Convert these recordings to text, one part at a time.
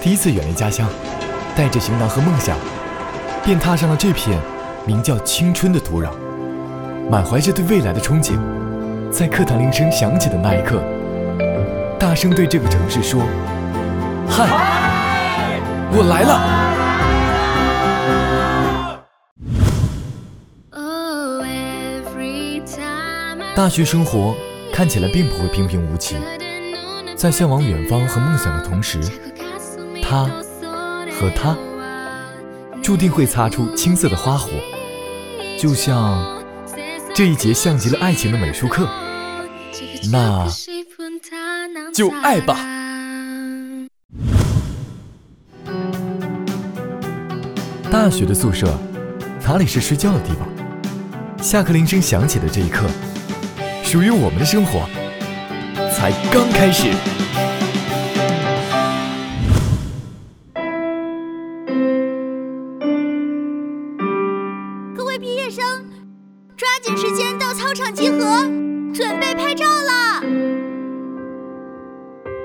第一次远离家乡，带着行囊和梦想，便踏上了这片名叫青春的土壤，满怀着对未来的憧憬。在课堂铃声响起的那一刻，大声对这个城市说：嗨，我来了！大学生活看起来并不会平平无奇，在向往远方和梦想的同时，他和她注定会擦出青涩的花火，就像这一节像极了爱情的美术课，那就爱吧。大学的宿舍哪里是睡觉的地方？下课铃声响起的这一刻，属于我们的生活才刚开始。各位毕业生，抓紧时间到操场集合，准备拍照了。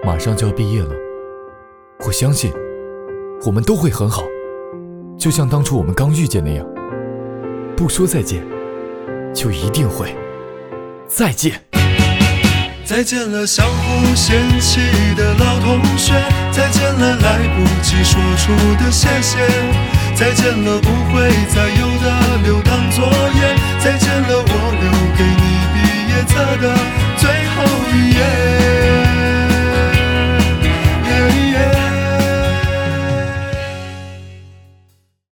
马上就要毕业了，我相信我们都会很好，就像当初我们刚遇见那样，不说再见，就一定会再见。再见了相互嫌弃的老同学，再见了来不及说出的谢谢，再见了不会再有的